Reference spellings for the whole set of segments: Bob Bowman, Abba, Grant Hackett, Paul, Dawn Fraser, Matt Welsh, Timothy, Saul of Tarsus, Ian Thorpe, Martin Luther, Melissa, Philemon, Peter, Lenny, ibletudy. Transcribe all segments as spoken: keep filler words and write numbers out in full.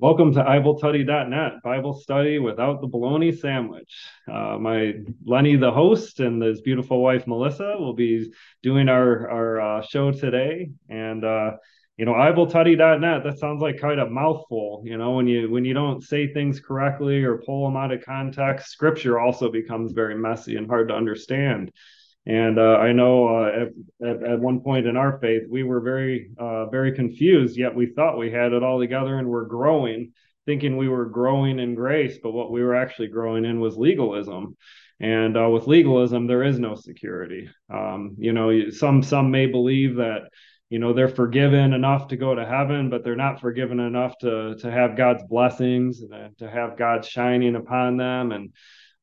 Welcome to i ble tudy dot net, Bible study without the bologna sandwich. Uh, my Lenny, the host, and his beautiful wife, Melissa, will be doing our, our uh, show today. And, uh, you know, i ble tudy dot net, that sounds like kind of a mouthful. You know, when you when you don't say things correctly or pull them out of context, Scripture also becomes very messy and hard to understand. And uh, I know uh, at, at, at one point in our faith, we were very, uh, very confused, yet we thought we had it all together and we're growing, thinking we were growing in grace, but what we were actually growing in was legalism. And uh, with legalism, there is no security. Um, you know, some some may believe that, you know, they're forgiven enough to go to heaven, but they're not forgiven enough to, to have God's blessings and to have God shining upon them. And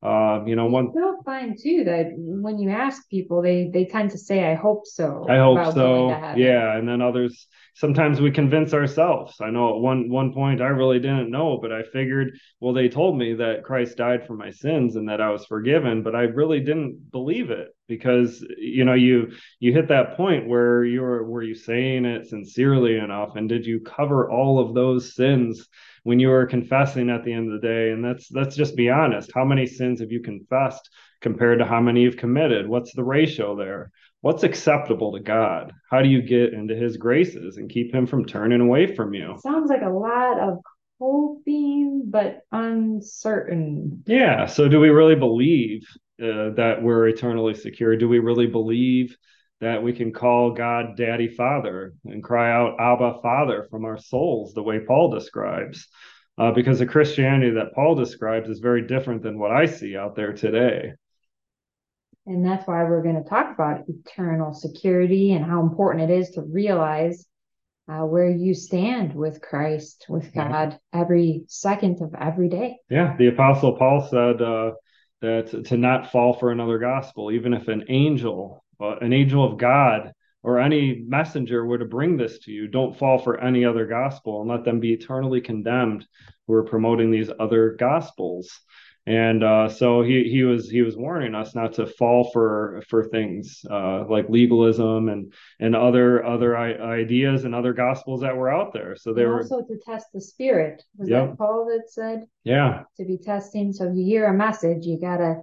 Uh, you know, one you'll find too that when you ask people, they they tend to say, "I hope so." I hope so. Yeah, and then others. Sometimes we convince ourselves. I know at one one point I really didn't know, but I figured, well, they told me that Christ died for my sins and that I was forgiven, but I really didn't believe it because you know you you hit that point where you're were you saying it sincerely enough, and did you cover all of those sins when you are confessing at the end of the day? And that's, that's just be honest. How many sins have you confessed compared to how many you've committed? What's the ratio there? What's acceptable to God? How do you get into his graces and keep him from turning away from you? Sounds like a lot of hoping, but uncertain. Yeah. So do we really believe uh, that we're eternally secure? Do we really believe that we can call God Daddy Father and cry out Abba Father from our souls the way Paul describes? Uh, because the Christianity that Paul describes is very different than what I see out there today. And that's why we're going to talk about eternal security and how important it is to realize Uh, where you stand with Christ, with God, every second of every day. Yeah, the Apostle Paul said uh, that to not fall for another gospel, even if an angel, uh, an angel of God or any messenger were to bring this to you, don't fall for any other gospel and let them be eternally condemned who are promoting these other gospels. And uh, so he he was he was warning us not to fall for for things uh, like legalism and and other other I- ideas and other gospels that were out there. So they and were also to test the spirit. Was yep. that Paul that said? Yeah. To be testing. So if you hear a message, you gotta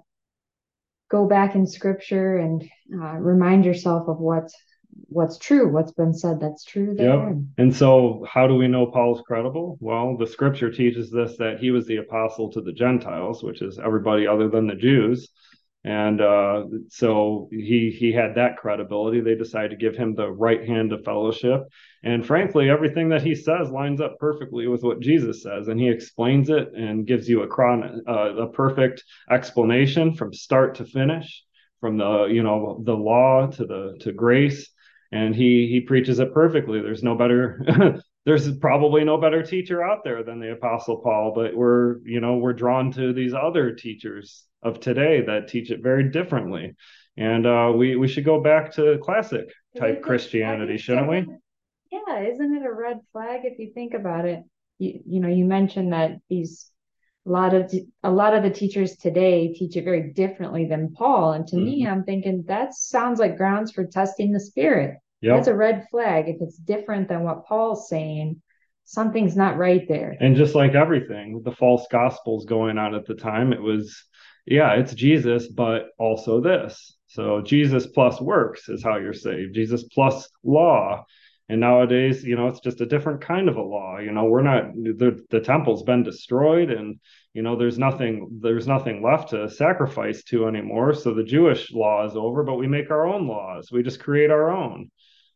go back in Scripture and uh, remind yourself of what's what's true, what's been said that's true there. Yep. And so how do we know Paul's credible? Well, the Scripture teaches this, that he was the apostle to the Gentiles, which is everybody other than the Jews. And uh, so he he had that credibility. They decided to give him the right hand of fellowship. And frankly, everything that he says lines up perfectly with what Jesus says. And he explains it and gives you a, chron- uh, a perfect explanation from start to finish, from the, you know, the law to the to grace. And he he preaches it perfectly. There's no better, there's probably no better teacher out there than the Apostle Paul, but we're, you know, we're drawn to these other teachers of today that teach it very differently. And uh, we, we should go back to classic type Christianity, shouldn't we? Yeah, isn't it a red flag if you think about it? You, you know, you mentioned that these a lot of a lot of the teachers today teach it very differently than Paul, and to mm-hmm. me, I'm thinking that sounds like grounds for testing the spirit. Yep. That's a red flag if it's different than what Paul's saying. Something's not right there. And just like everything with the false gospels going on at the time, it was yeah, it's Jesus, but also this. So Jesus plus works is how you're saved. Jesus plus law. And nowadays, you know, it's just a different kind of a law. You know, we're not, the, the temple's been destroyed and, you know, there's nothing, there's nothing left to sacrifice to anymore. So the Jewish law is over, but we make our own laws. We just create our own.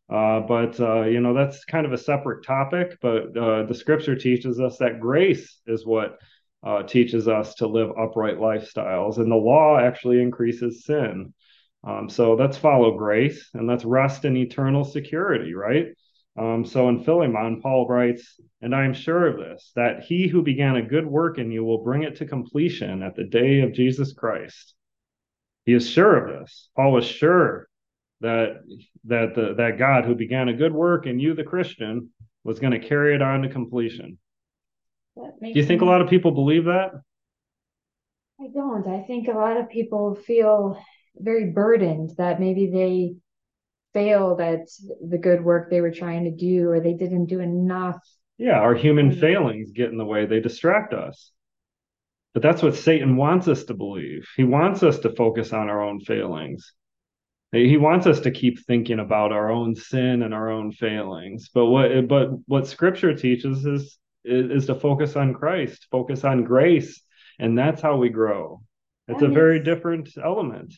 Uh, but, uh, you know, that's kind of a separate topic. But uh, the Scripture teaches us that grace is what uh, teaches us to live upright lifestyles. And the law actually increases sin. Um, so let's follow grace and let's rest in eternal security, right? Um, so in Philemon, Paul writes, "And I am sure of this, that he who began a good work in you will bring it to completion at the day of Jesus Christ." He is sure of this. Paul was sure that that the, that God who began a good work in you, the Christian, was going to carry it on to completion. Do you think a lot of people believe that? I don't. I think a lot of people feel very burdened that maybe they failed at the good work they were trying to do, or they didn't do enough Yeah, our human failings get in the way. They distract us. But that's what Satan wants us to believe. He wants us to focus on our own failings. He wants us to keep thinking about our own sin and our own failings. But what but what Scripture teaches is, is to focus on Christ, focus on grace, and that's how we grow. It's that a is, very different element.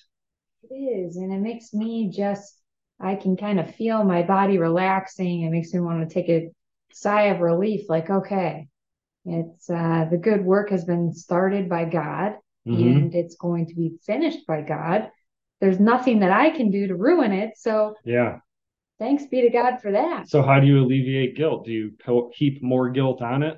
It is, and it makes me just, I can kind of feel my body relaxing. It makes me want to take a sigh of relief, like, okay, it's uh, the good work has been started by God, mm-hmm. and it's going to be finished by God. There's nothing that I can do to ruin it. So yeah, thanks be to God for that. So how do you alleviate guilt? Do you heap more guilt on it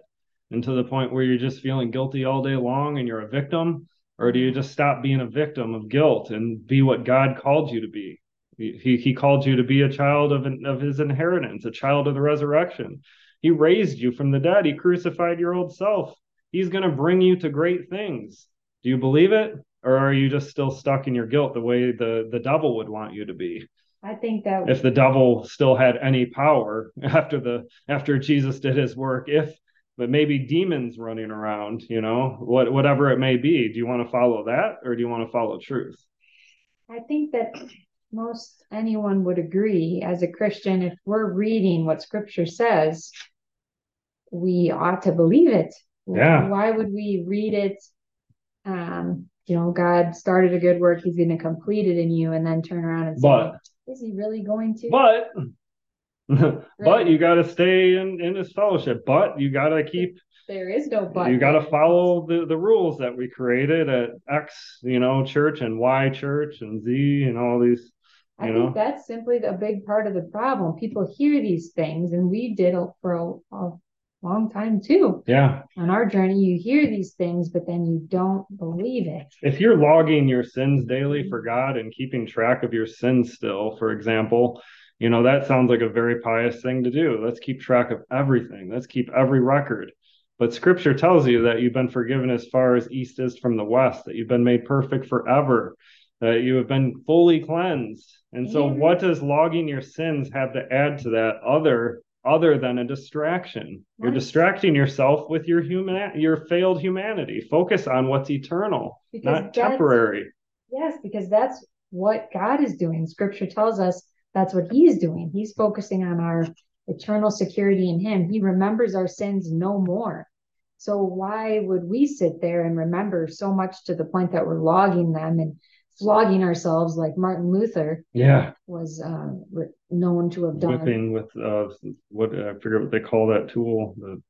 until the point where you're just feeling guilty all day long and you're a victim? Or do you just stop being a victim of guilt and be what God called you to be? He he called you to be a child of an, of his inheritance, a child of the resurrection. He raised you from the dead. He crucified your old self. He's going to bring you to great things. Do you believe it? Or are you just still stuck in your guilt the way the, the devil would want you to be? I think that if the devil still had any power after the after Jesus did his work, if but maybe demons running around, you know, what whatever it may be. Do you want to follow that, or do you want to follow truth? I think that most anyone would agree, as a Christian, if we're reading what Scripture says, we ought to believe it. Yeah. Why would we read it? Um, you know, God started a good work; He's going to complete it in you, and then turn around and but, say, "Is He really going to?" But. But right. You got to stay in, in his fellowship, but you got to keep, there is no but. You got to follow the, the rules that we created at X, you know, church and Y church and Z and all these, you I know. Think that's simply a big part of the problem. People hear these things, and we did for a, a long time too. Yeah. On our journey, you hear these things, but then you don't believe it. If you're logging your sins daily mm-hmm. for God and keeping track of your sins still, for example, you know, that sounds like a very pious thing to do. Let's keep track of everything. Let's keep every record. But Scripture tells you that you've been forgiven as far as east is from the west, that you've been made perfect forever, that you have been fully cleansed. And so mm-hmm. what does logging your sins have to add to that other other than a distraction? Nice. You're distracting yourself with your human, your failed humanity. Focus on what's eternal, because not temporary. Yes, because that's what God is doing. Scripture tells us that's what He's doing. He's focusing on our eternal security in Him. He remembers our sins no more. So why would we sit there and remember so much to the point that we're logging them and flogging ourselves like Martin Luther yeah. was um, known to have done? Whipping with uh, what I forget what they call that tool. The,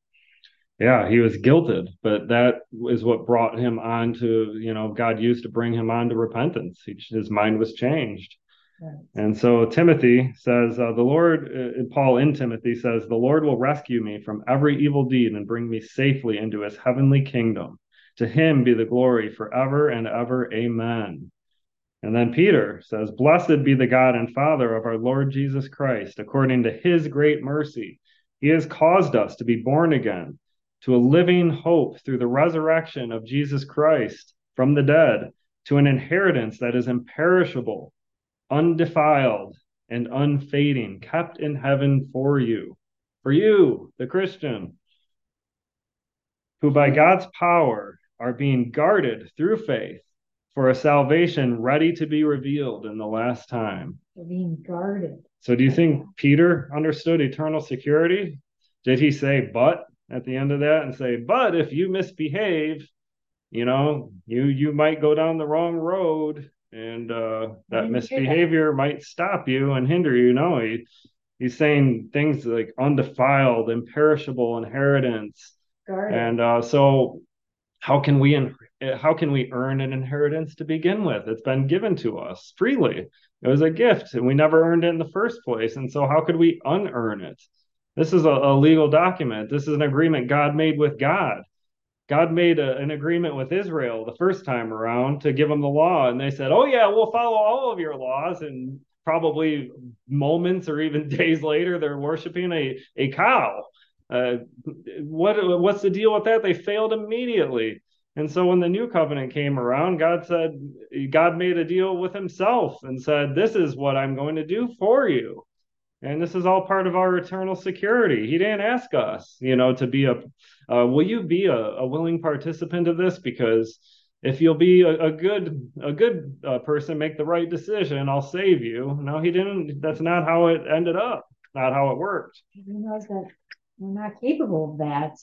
yeah, he was guilted, but that is what brought him on to, you know, God used to bring him on to repentance. He, his mind was changed. And so Timothy says, uh, the Lord, uh, Paul in Timothy says, the Lord will rescue me from every evil deed and bring me safely into his heavenly kingdom. To him be the glory forever and ever. Amen. And then Peter says, blessed be the God and Father of our Lord Jesus Christ. According to his great mercy, he has caused us to be born again to a living hope through the resurrection of Jesus Christ from the dead, to an inheritance that is imperishable, undefiled and unfading, kept in heaven for you, for you, the Christian, who by God's power are being guarded through faith for a salvation ready to be revealed in the last time. They're being guarded. So do you think Peter understood eternal security? Did he say, but at the end of that and say, but if you misbehave, you know, you, you might go down the wrong road. And uh, that misbehavior that. might stop you and hinder you. No, he, he's saying things like undefiled, imperishable inheritance. Guarded. And uh, so how can we in, how can we earn an inheritance to begin with? It's been given to us freely. It was a gift, and we never earned it in the first place. And so how could we unearn it? This is a, a legal document. This is an agreement God made with God. God made a, an agreement with Israel the first time around to give them the law. And they said, oh, yeah, we'll follow all of your laws. And probably moments or even days later, they're worshiping a, a cow. Uh, what What's the deal with that? They failed immediately. And so when the new covenant came around, God said, God made a deal with himself and said, this is what I'm going to do for you. And this is all part of our eternal security. He didn't ask us, you know, to be a, uh, will you be a, a willing participant of this? Because if you'll be a, a good a good uh, person, make the right decision, I'll save you. No, he didn't. That's not how it ended up. Not how it worked. He knows that we're not capable of that.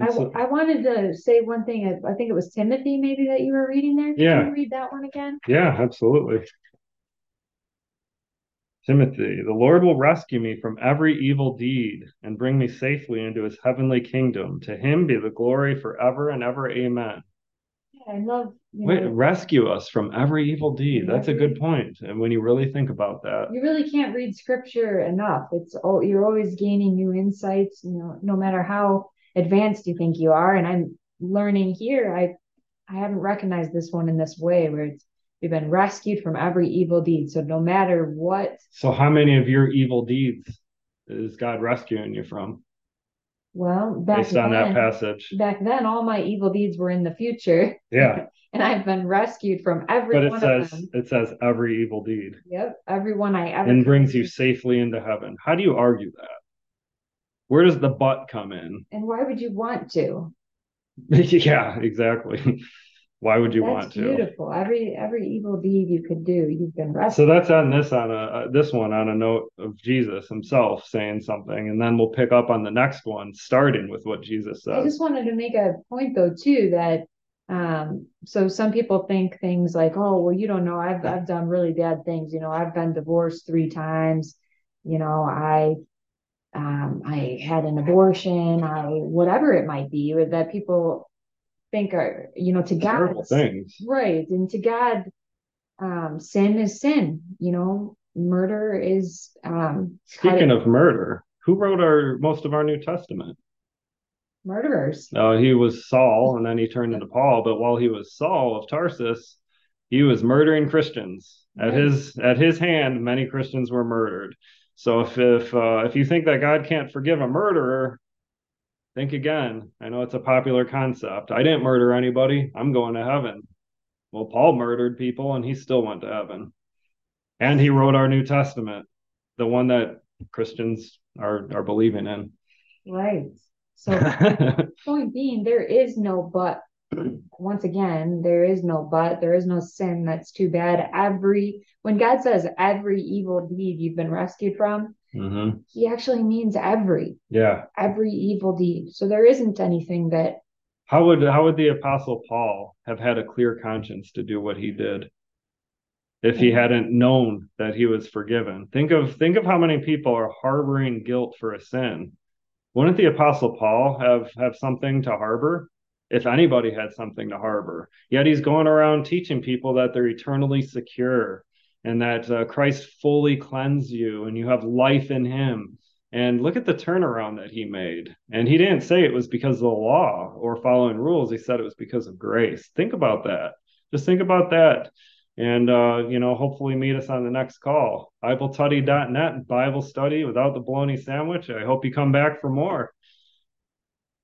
I, so, I wanted to say one thing. I, I think it was Timothy, maybe, that you were reading there. Can yeah. you read that one again? Yeah, absolutely. Timothy, the Lord will rescue me from every evil deed and bring me safely into his heavenly kingdom. To him be the glory forever and ever. Amen. I love you Wait, know, rescue us from every evil deed. That's every, a good point. And when you really think about that, you really can't read scripture enough. It's oh, you're always gaining new insights, you know, no matter how advanced you think you are. And I'm learning here. I I haven't recognized this one in this way, where it's we've been rescued from every evil deed. So no matter what. So how many of your evil deeds is God rescuing you from? Well, back based on then, that passage. Back then, all my evil deeds were in the future. Yeah. And I've been rescued from every but it one says, of them. It says every evil deed. Yep. Every one I ever. And brings you safely into heaven. How do you argue that? Where does the but come in? And why would you want to? Yeah, exactly. Why would you that's want to? Beautiful. Every every evil deed you could do, you've been rescued. So that's on this on a this one on a note of Jesus himself saying something, and then we'll pick up on the next one, starting with what Jesus says. I just wanted to make a point though too that um, so some people think things like, oh well, you don't know, I've I've done really bad things. You know, I've been divorced three times. You know, I um, I had an abortion. I whatever it might be, that people. Think are you know to God things. Right, and to God um sin is sin, you know murder is um speaking of murder, who wrote our most of our New Testament? Murderers. No uh, he was Saul, and then he turned into Paul, but while he was Saul of Tarsus, he was murdering Christians. Right. at his at his hand many Christians were murdered. So if if uh, if you think that God can't forgive a murderer, think again. I know it's a popular concept. I didn't murder anybody. I'm going to heaven. Well, Paul murdered people and he still went to heaven. And he wrote our New Testament, the one that Christians are, are believing in. Right. So point being, there is no but. Once again, there is no but. There is no sin that's too bad. Every when God says every evil deed you've been rescued from, mm-hmm. He actually means every, yeah, every evil deed. So there isn't anything that. How would how would the Apostle Paul have had a clear conscience to do what he did if he hadn't known that he was forgiven? Think of think of how many people are harboring guilt for a sin. Wouldn't the Apostle Paul have have something to harbor? If anybody had something to harbor, yet he's going around teaching people that they're eternally secure. And that uh, Christ fully cleansed you and you have life in him. And look at the turnaround that he made. And he didn't say it was because of the law or following rules. He said it was because of grace. Think about that. Just think about that. And, uh, you know, hopefully meet us on the next call. i ble tudy dot net, Bible study without the bologna sandwich. I hope you come back for more.